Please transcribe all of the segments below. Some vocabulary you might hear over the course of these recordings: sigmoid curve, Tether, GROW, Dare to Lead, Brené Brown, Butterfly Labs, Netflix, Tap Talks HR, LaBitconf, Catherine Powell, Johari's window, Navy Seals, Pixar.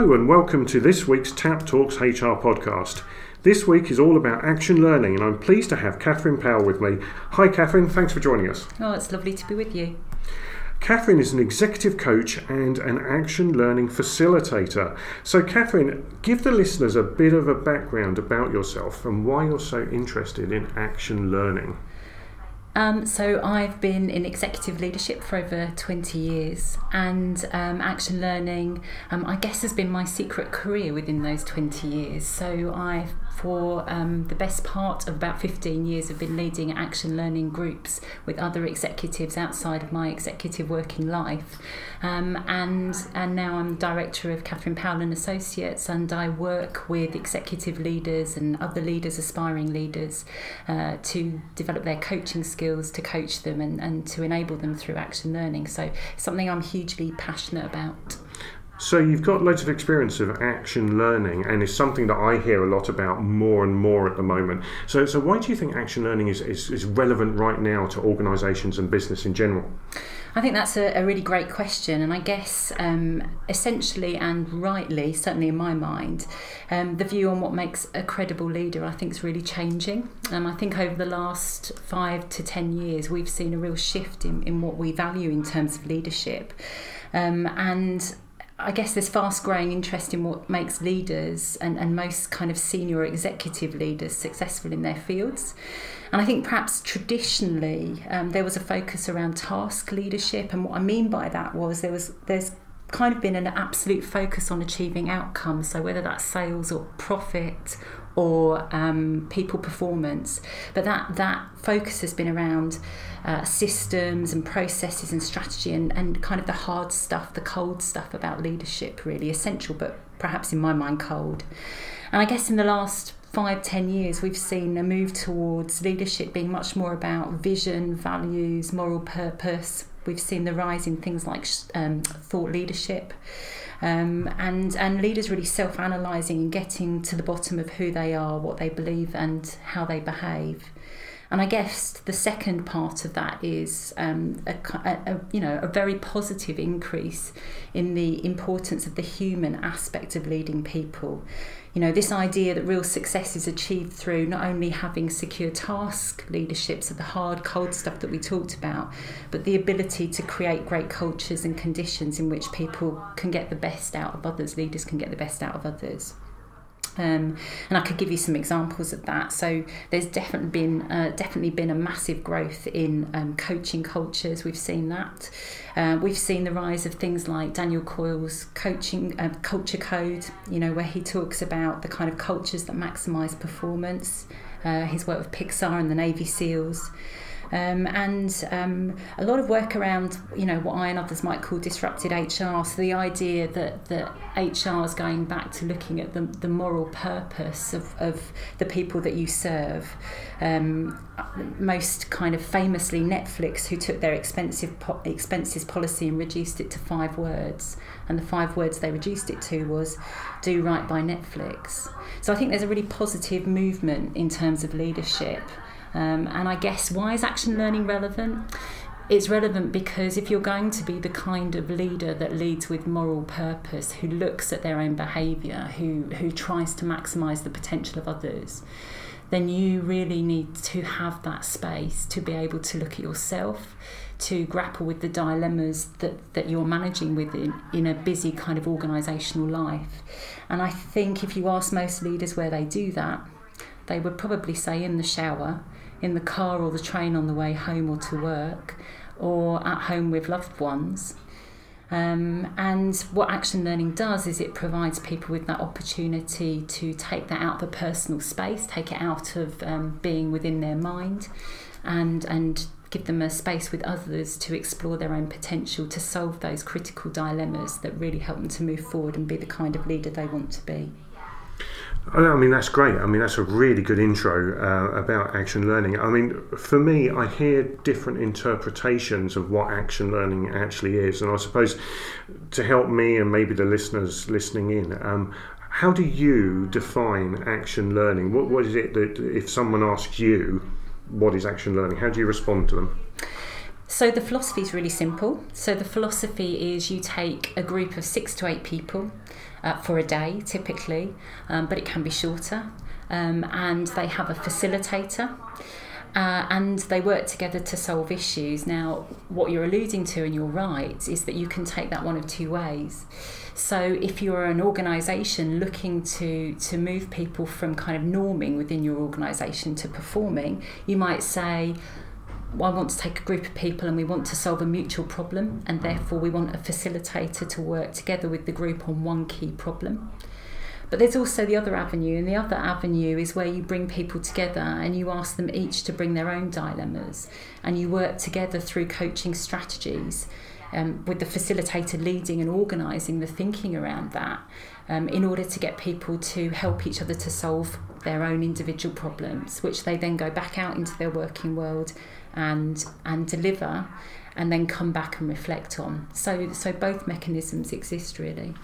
Hello and welcome to this week's Tap Talks HR podcast. This week is all about action learning and I'm pleased to have Catherine Powell with me. Hi Catherine, thanks for joining us. Oh, it's lovely to be with you. Catherine is an executive coach and an action learning facilitator. So Catherine, give the listeners a bit of a background about yourself and why you're so interested in action learning. So I've been in executive leadership for over 20 years and action learning I guess has been my secret career within those 20 years. So I, for the best part of about 15 years, have been leading action learning groups with other executives outside of my executive working life. And now I'm the director of Catherine Powell and Associates, and I work with executive leaders and other leaders, aspiring leaders, to develop their coaching skills, to coach them and to enable them through action learning. So something I'm hugely passionate about. So you've got loads of experience of action learning, and it's something that I hear a lot about more and more at the moment. So why do you think action learning is relevant right now to organisations and business in general? I think that's a really great question, and I guess essentially and rightly, certainly in my mind, the view on what makes a credible leader I think is really changing. I think over the last 5 to 10 years we've seen a real shift in what we value in terms of leadership, and I guess there's fast-growing interest in what makes leaders and most kind of senior executive leaders successful in their fields. And I think perhaps traditionally there was a focus around task leadership, and what I mean by that was there's kind of been an absolute focus on achieving outcomes, so whether that's sales or profit or people performance, but that focus has been around systems and processes and strategy and kind of the hard stuff, the cold stuff about leadership, really essential but perhaps in my mind cold. And I guess in the last 5-10 years we've seen a move towards leadership being much more about vision, values, moral purpose. We've seen the rise in things like thought leadership, and leaders really self-analysing and getting to the bottom of who they are, what they believe and how they behave. And I guess the second part of that is a very positive increase in the importance of the human aspect of leading people. You know, this idea that real success is achieved through not only having secure task leadership, so the hard, cold stuff that we talked about, but the ability to create great cultures and conditions in which people can get the best out of others, leaders can get the best out of others. And I could give you some examples of that. So there's definitely been a massive growth in coaching cultures. We've seen that. We've seen the rise of things like Daniel Coyle's coaching culture code, you know, where he talks about the kind of cultures that maximise performance. His work with Pixar and the Navy Seals. And a lot of work around, you know, what I and others might call disrupted HR. So the idea that HR is going back to looking at the moral purpose of the people that you serve. Most kind of famously Netflix, who took their expenses policy and reduced it to 5 words. And the 5 words they reduced it to was, do right by Netflix. So I think there's a really positive movement in terms of leadership. And I guess, why is action learning relevant? It's relevant because if you're going to be the kind of leader that leads with moral purpose, who looks at their own behaviour, who tries to maximise the potential of others, then you really need to have that space to be able to look at yourself, to grapple with the dilemmas that you're managing within in a busy kind of organisational life. And I think if you ask most leaders where they do that, they would probably say in the shower, in the car or the train on the way home or to work, or at home with loved ones. And what action learning does is it provides people with that opportunity to take that out of the personal space, take it out of being within their mind, and give them a space with others to explore their own potential, to solve those critical dilemmas that really help them to move forward and be the kind of leader they want to be. I mean, that's great. I mean, that's a really good intro about action learning. I mean, for me, I hear different interpretations of what action learning actually is. And I suppose to help me and maybe the listeners listening in, how do you define action learning? What is it that if someone asks you, what is action learning? How do you respond to them? So the philosophy is really simple. So the philosophy is you take a group of 6 to 8 people for a day typically, but it can be shorter. And they have a facilitator. And they work together to solve issues. Now, what you're alluding to, and you're right, is that you can take that one of two ways. So if you're an organisation looking to move people from kind of norming within your organisation to performing, you might say, well, I want to take a group of people and we want to solve a mutual problem, and therefore we want a facilitator to work together with the group on one key problem. But there's also the other avenue, and the other avenue is where you bring people together and you ask them each to bring their own dilemmas, and you work together through coaching strategies, with the facilitator leading and organising the thinking around that, in order to get people to help each other to solve their own individual problems, which they then go back out into their working world and deliver, and then come back and reflect on. So both mechanisms exist, really.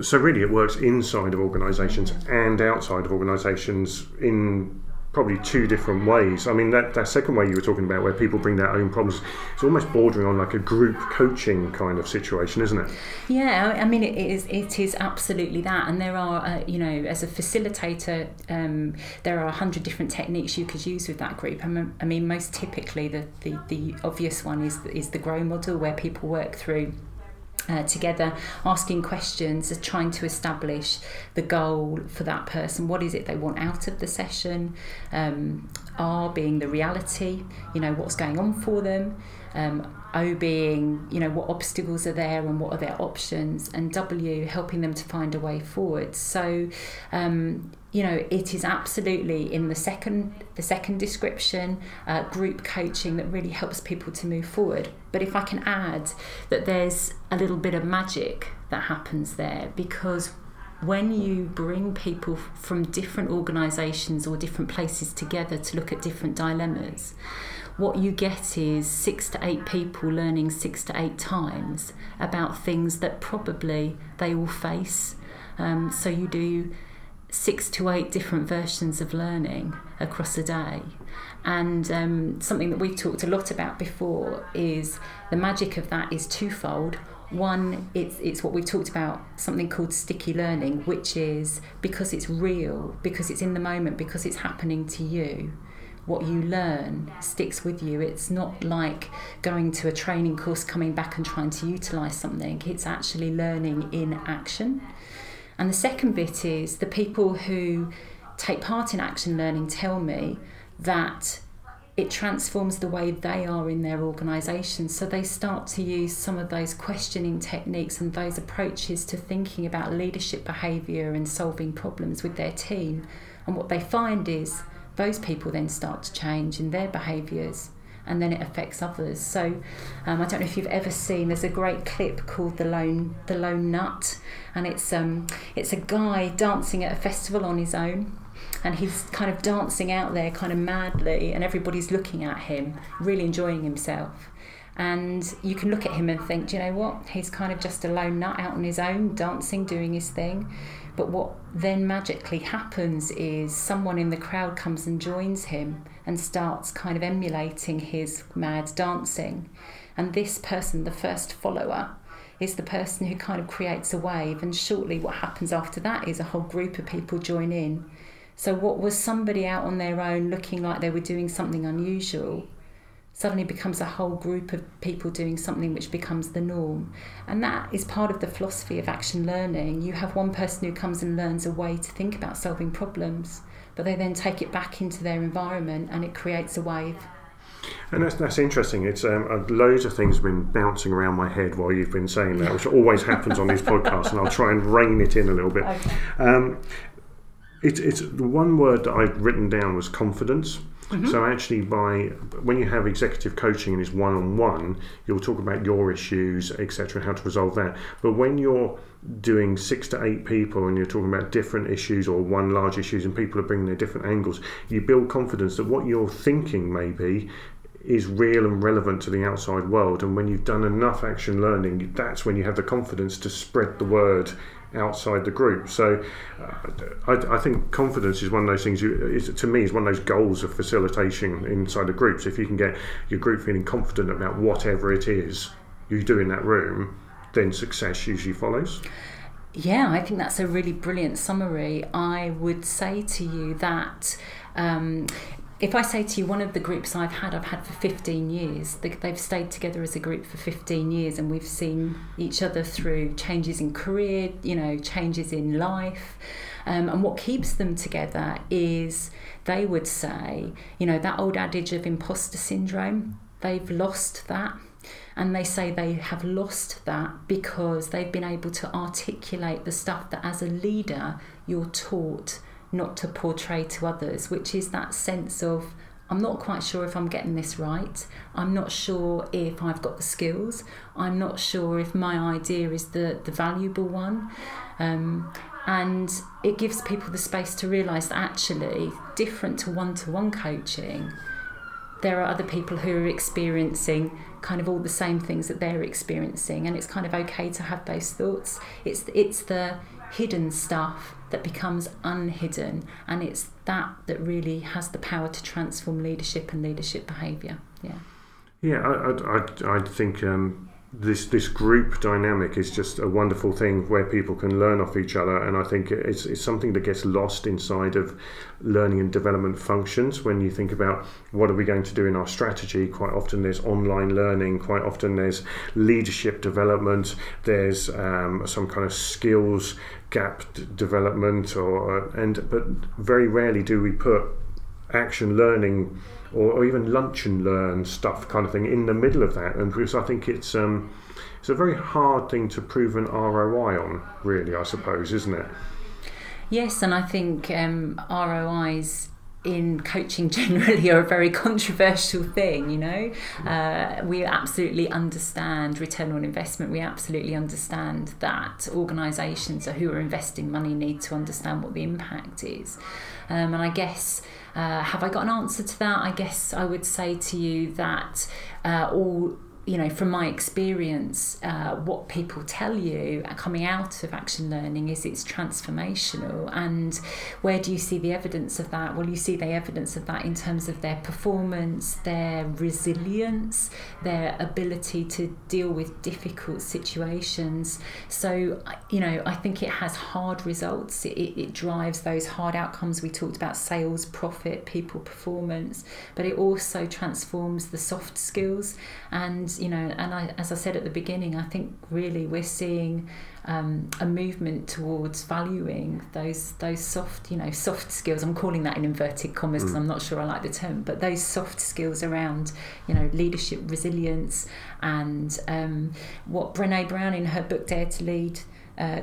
So really it works inside of organisations and outside of organisations in probably two different ways. I mean, that second way you were talking about, where people bring their own problems, it's almost bordering on like a group coaching kind of situation, isn't it? Yeah, I mean, it is absolutely that. And there are, as a facilitator, there are 100 different techniques you could use with that group. I mean, most typically the obvious one is the GROW model, where people work through together, asking questions, trying to establish the goal for that person. What is it they want out of the session? R being the reality, what's going on for them. O being, what obstacles are there and what are their options, and W helping them to find a way forward. So, it is absolutely in the second description, group coaching, that really helps people to move forward. But if I can add that, there's a little bit of magic that happens there, because when you bring people from different organisations or different places together to look at different dilemmas, what you get is 6 to 8 people learning 6 to 8 times about things that probably they all face. So you do 6 to 8 different versions of learning across a day. And something that we've talked a lot about before is the magic of that is twofold. One, it's what we've talked about, something called sticky learning, which is, because it's real, because it's in the moment, because it's happening to you, what you learn sticks with you. It's not like going to a training course, coming back and trying to utilise something. It's actually learning in action. And the second bit is, the people who take part in action learning tell me that it transforms the way they are in their organisation. So they start to use some of those questioning techniques and those approaches to thinking about leadership behaviour and solving problems with their team. And what they find is, those people then start to change in their behaviours, and then it affects others. So I don't know if you've ever seen, there's a great clip called The Lone Nut, and it's a guy dancing at a festival on his own, and he's kind of dancing out there kind of madly, and everybody's looking at him, really enjoying himself. And you can look at him and think, do you know what, he's kind of just a lone nut out on his own, dancing, doing his thing. But what then magically happens is, someone in the crowd comes and joins him and starts kind of emulating his mad dancing. And this person, the first follower, is the person who kind of creates a wave. And shortly what happens after that is a whole group of people join in. So what was somebody out on their own looking like they were doing something unusual suddenly becomes a whole group of people doing something which becomes the norm. And that is part of the philosophy of action learning. You have one person who comes and learns a way to think about solving problems, but they then take it back into their environment, and it creates a wave. And that's interesting. It's loads of things have been bouncing around my head while you've been saying that, which always happens on these podcasts, and I'll try and rein it in a little bit. Okay. It's the one word that I've written down was confidence. Mm-hmm. So actually, when you have executive coaching and it's one-on-one, you'll talk about your issues, etc., how to resolve that. But when you're doing 6 to 8 people and you're talking about different issues or one large issue, and people are bringing their different angles, you build confidence that what you're thinking maybe is real and relevant to the outside world. And when you've done enough action learning, that's when you have the confidence to spread the word outside the group. So I think confidence is one of those things, to me, is one of those goals of facilitation inside the groups. If you can get your group feeling confident about whatever it is you do in that room, then success usually follows. Yeah, I think that's a really brilliant summary. I would say to you that if I say to you one of the groups I've had for 15 years, they've stayed together as a group for 15 years and we've seen each other through changes in career, changes in life. And what keeps them together is, they would say, that old adage of imposter syndrome, they've lost that. And they say they have lost that because they've been able to articulate the stuff that as a leader you're taught not to portray to others, which is that sense of, I'm not quite sure if I'm getting this right. I'm not sure if I've got the skills. I'm not sure if my idea is the valuable one. And it gives people the space to realise that actually, different to one-to-one coaching, there are other people who are experiencing kind of all the same things that they're experiencing, and it's kind of okay to have those thoughts. It's the hidden stuff that becomes unhidden, and it's that really has the power to transform leadership and leadership behaviour. Yeah, I think this group dynamic is just a wonderful thing where people can learn off each other, and I think it's something that gets lost inside of learning and development functions. When you think about what are we going to do in our strategy, quite often there's online learning, quite often there's leadership development, there's some kind of skills gap development, but very rarely do we put action learning or even lunch and learn stuff kind of thing in the middle of that, and because I think it's a very hard thing to prove an ROI on, really, I suppose, isn't it? Yes, and I think ROIs in coaching generally are a very controversial thing. We absolutely understand return on investment. We absolutely understand that organisations who are investing money need to understand what the impact is. And I guess, have I got an answer to that? I guess I would say to you that from my experience, what people tell you coming out of action learning is it's transformational. And where do you see the evidence of that? Well, you see the evidence of that in terms of their performance, their resilience, their ability to deal with difficult situations. So, I think it has hard results. It drives those hard outcomes. We talked about sales, profit, people performance, but it also transforms the soft skills. And as I said at the beginning, I think really we're seeing a movement towards valuing those soft skills. I'm calling that in inverted commas because I'm not sure I like the term, but those soft skills around leadership, resilience, and what Brené Brown in her book Dare to Lead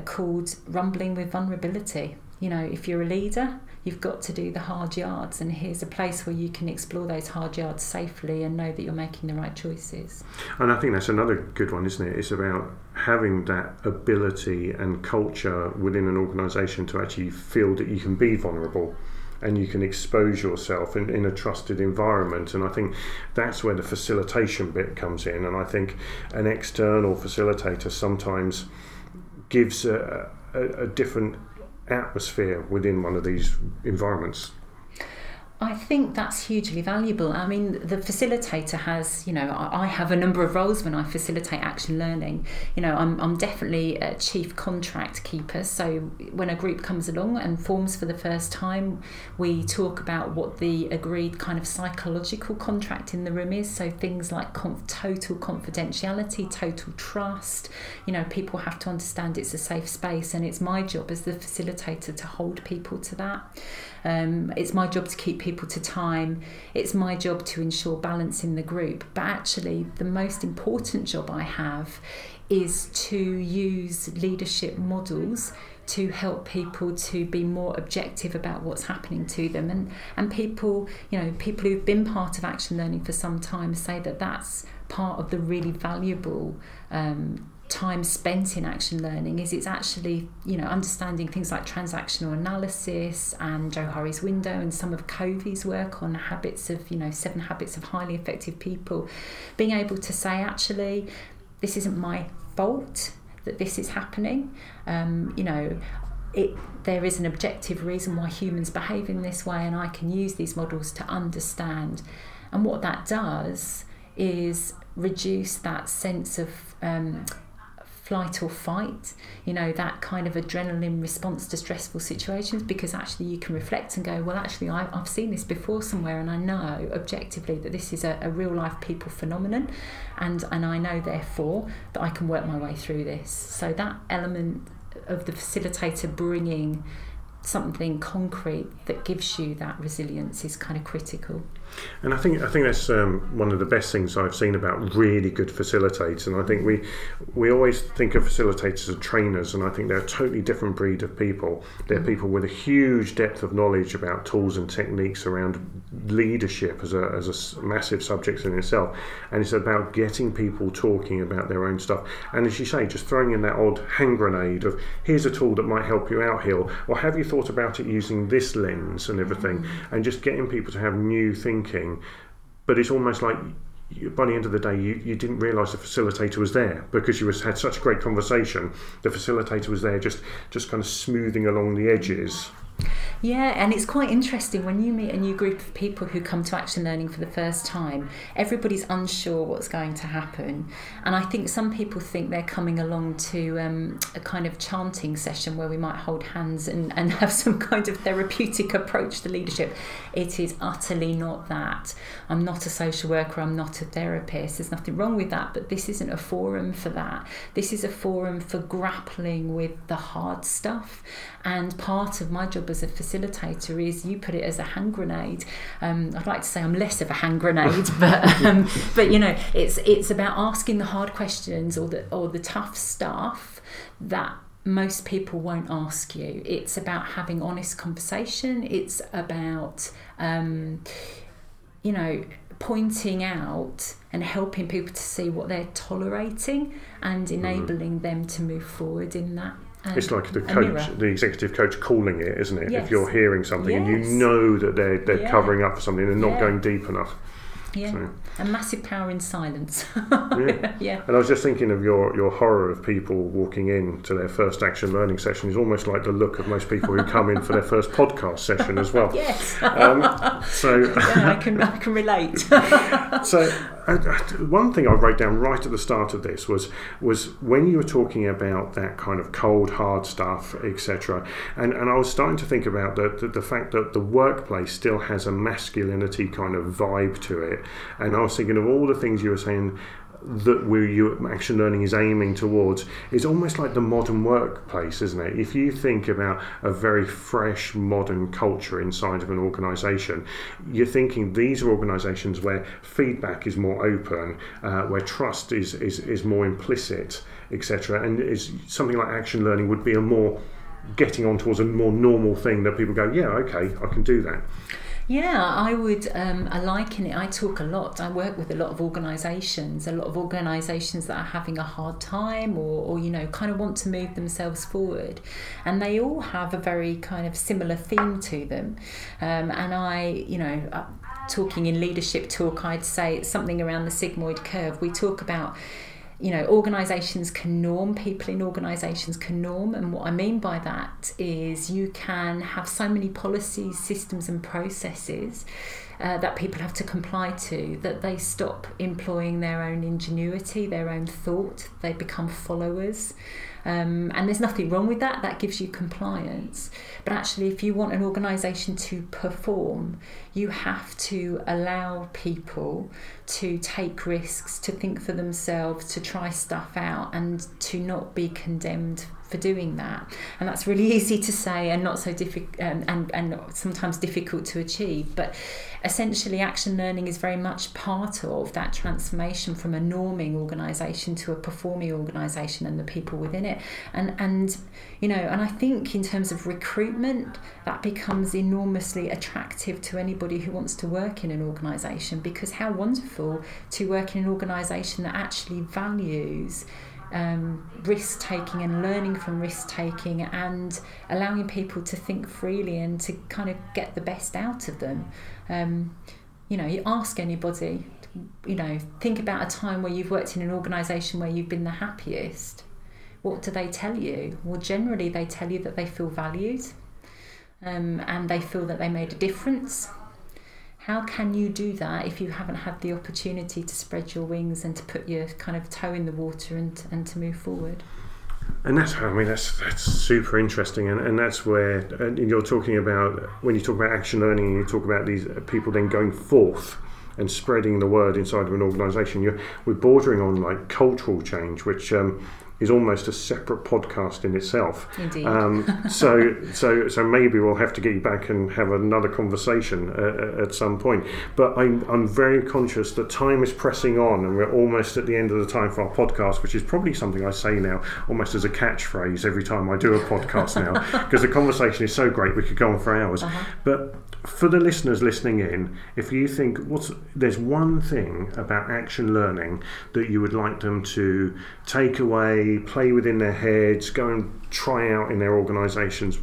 called rumbling with vulnerability. If you're a leader, you've got to do the hard yards, and here's a place where you can explore those hard yards safely and know that you're making the right choices. And I think that's another good one, isn't it? It's about having that ability and culture within an organisation to actually feel that you can be vulnerable and you can expose yourself in a trusted environment. And I think that's where the facilitation bit comes in. And I think an external facilitator sometimes gives a different atmosphere within one of these environments. I think that's hugely valuable. I mean, the facilitator has, I have a number of roles when I facilitate action learning. I'm definitely a chief contract keeper. So when a group comes along and forms for the first time, we talk about what the agreed kind of psychological contract in the room is. So things like total confidentiality, total trust. People have to understand it's a safe space, and it's my job as the facilitator to hold people to that. It's my job to keep people to time. It's my job to ensure balance in the group. But actually, the most important job I have is to use leadership models to help people to be more objective about what's happening to them. And people, people who've been part of action learning for some time say that that's part of the really valuable time spent in action learning is it's actually understanding things like transactional analysis and Johari's window and some of Covey's work on habits of 7 habits of highly effective people, being able to say actually this isn't my fault that this is happening. There is an objective reason why humans behave in this way, and I can use these models to understand. And what that does is reduce that sense of flight or fight, you know, that kind of adrenaline response to stressful situations, because actually you can reflect and go, well, actually I've seen this before somewhere, and I know objectively that this is a real life people phenomenon, and I know therefore that I can work my way through this. So that element of the facilitator bringing something concrete that gives you that resilience is kind of critical. And I think that's one of the best things I've seen about really good facilitators. And I think we always think of facilitators as trainers, and I think they're a totally different breed of people. They're people with a huge depth of knowledge about tools and techniques around leadership as a massive subject in itself. And it's about getting people talking about their own stuff. And as you say, just throwing in that odd hand grenade of, here's a tool that might help you out here, or have you thought about it using this lens and everything, and just getting people to have new thinking. But it's almost like by the end of the day you didn't realise the facilitator was there, because you had such a great conversation. The facilitator was there just kind of smoothing along the edges. Yeah, and it's quite interesting when you meet a new group of people who come to action learning for the first time. Everybody's unsure what's going to happen, and I think some people think they're coming along to a kind of chanting session where we might hold hands and have some kind of therapeutic approach to leadership. It is utterly not that. I'm not a social worker, I'm not a therapist, there's nothing wrong with that, but this isn't a forum for that. This is a forum for grappling with the hard stuff, and part of my job as a facilitator is, you put it as a hand grenade. I'd like to say I'm less of a hand grenade, but you know, it's about asking the hard questions or the tough stuff that most people won't ask you. It's about having honest conversation. It's about you know, pointing out and helping people to see what they're tolerating and enabling them to move forward in that. It's like the coach, the executive coach calling it, isn't it? Yes. If you're hearing something and you know that they're covering up for something and not going deep enough. Yeah, so. A massive power in silence. And I was just thinking of your horror of people walking in to their first action learning session is almost like the look of most people who come in for their first podcast session as well. Yes. I can relate. So one thing I wrote down right at the start of this was when you were talking about that kind of cold, hard stuff, etc. And I was starting to think about the fact that the workplace still has a masculinity kind of vibe to it. And I was thinking of all the things you were saying that action learning is aiming towards. It's almost like the modern workplace, isn't it? If you think about a very fresh, modern culture inside of an organisation, you're thinking these are organisations where feedback is more open, where trust is more implicit, etc. And is something like action learning would be a more getting on towards a more normal thing that people go, yeah, okay, I can do that. Yeah, I would liken it. I talk a lot. I work with a lot of organisations that are having a hard time or you know, kind of want to move themselves forward. And they all have a very kind of similar theme to them. And I, you know, talking in leadership talk, I'd say it's something around the sigmoid curve. We talk about, you know, organisations can norm, people in organisations can norm, and what I mean by that is you can have so many policies, systems and processes that people have to comply to that they stop employing their own ingenuity, their own thought, they become followers. And there's nothing wrong with that. That gives you compliance. But actually, if you want an organisation to perform, you have to allow people to take risks, to think for themselves, to try stuff out, and to not be condemned for doing that. And that's really easy to say and not so difficult, and sometimes difficult to achieve. But essentially, action learning is very much part of that transformation from a norming organisation to a performing organisation and the people within it. And you know, and I think in terms of recruitment, that becomes enormously attractive to anybody who wants to work in an organisation, because how wonderful to work in an organisation that actually values risk-taking and learning from risk-taking and allowing people to think freely and to kind of get the best out of them. You know, you ask anybody, you know, think about a time where you've worked in an organisation where you've been the happiest. What do they tell you? Well, generally they tell you that they feel valued, and they feel that they made a difference. How can you do that if you haven't had the opportunity to spread your wings and to put your kind of toe in the water and to move forward? And that's, I mean, that's super interesting, and that's where you're talking about, when you talk about action learning, you talk about these people then going forth and spreading the word inside of an organisation. We're bordering on like cultural change, which is almost a separate podcast in itself. Indeed. So maybe we'll have to get you back and have another conversation at some point. But I'm very conscious that time is pressing on, and we're almost at the end of the time for our podcast, which is probably something I say now almost as a catchphrase every time I do a podcast now, because the conversation is so great we could go on for hours. Uh-huh. But for the listeners listening in, if you think there's one thing about action learning that you would like them to take away, play within their heads, go and try out in their organisations,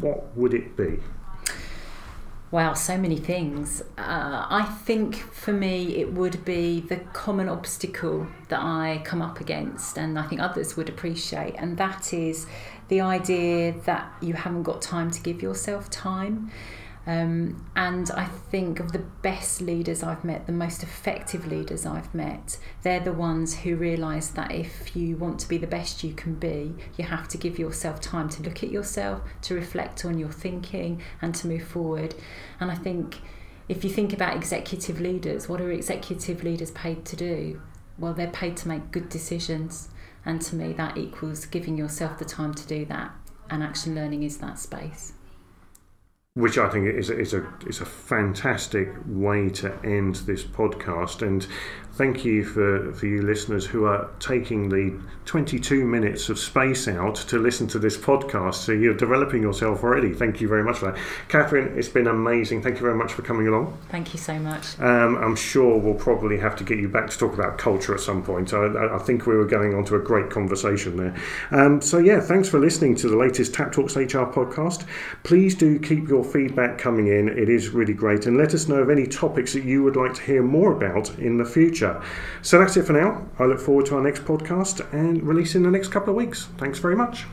what would it be? Wow, so many things. I think for me it would be the common obstacle that I come up against, and I think others would appreciate, and that is the idea that you haven't got time to give yourself time. And I think of the best leaders I've met, the most effective leaders I've met, they're the ones who realise that if you want to be the best you can be, you have to give yourself time to look at yourself, to reflect on your thinking, and to move forward. And I think if you think about executive leaders, what are executive leaders paid to do? Well, they're paid to make good decisions, and to me that equals giving yourself the time to do that, and action learning is that space. Which I think is a fantastic way to end this podcast. And thank you for you listeners who are taking the 22 minutes of space out to listen to this podcast. So you're developing yourself already. Thank you very much for that. Catherine, it's been amazing. Thank you very much for coming along. Thank you so much. I'm sure we'll probably have to get you back to talk about culture at some point. I think we were going on to a great conversation there. Thanks for listening to the latest Tap Talks HR podcast. Please do keep your feedback coming in. It is really great. And let us know of any topics that you would like to hear more about in the future. So that's it for now. I look forward to our next podcast and release in the next couple of weeks. Thanks very much.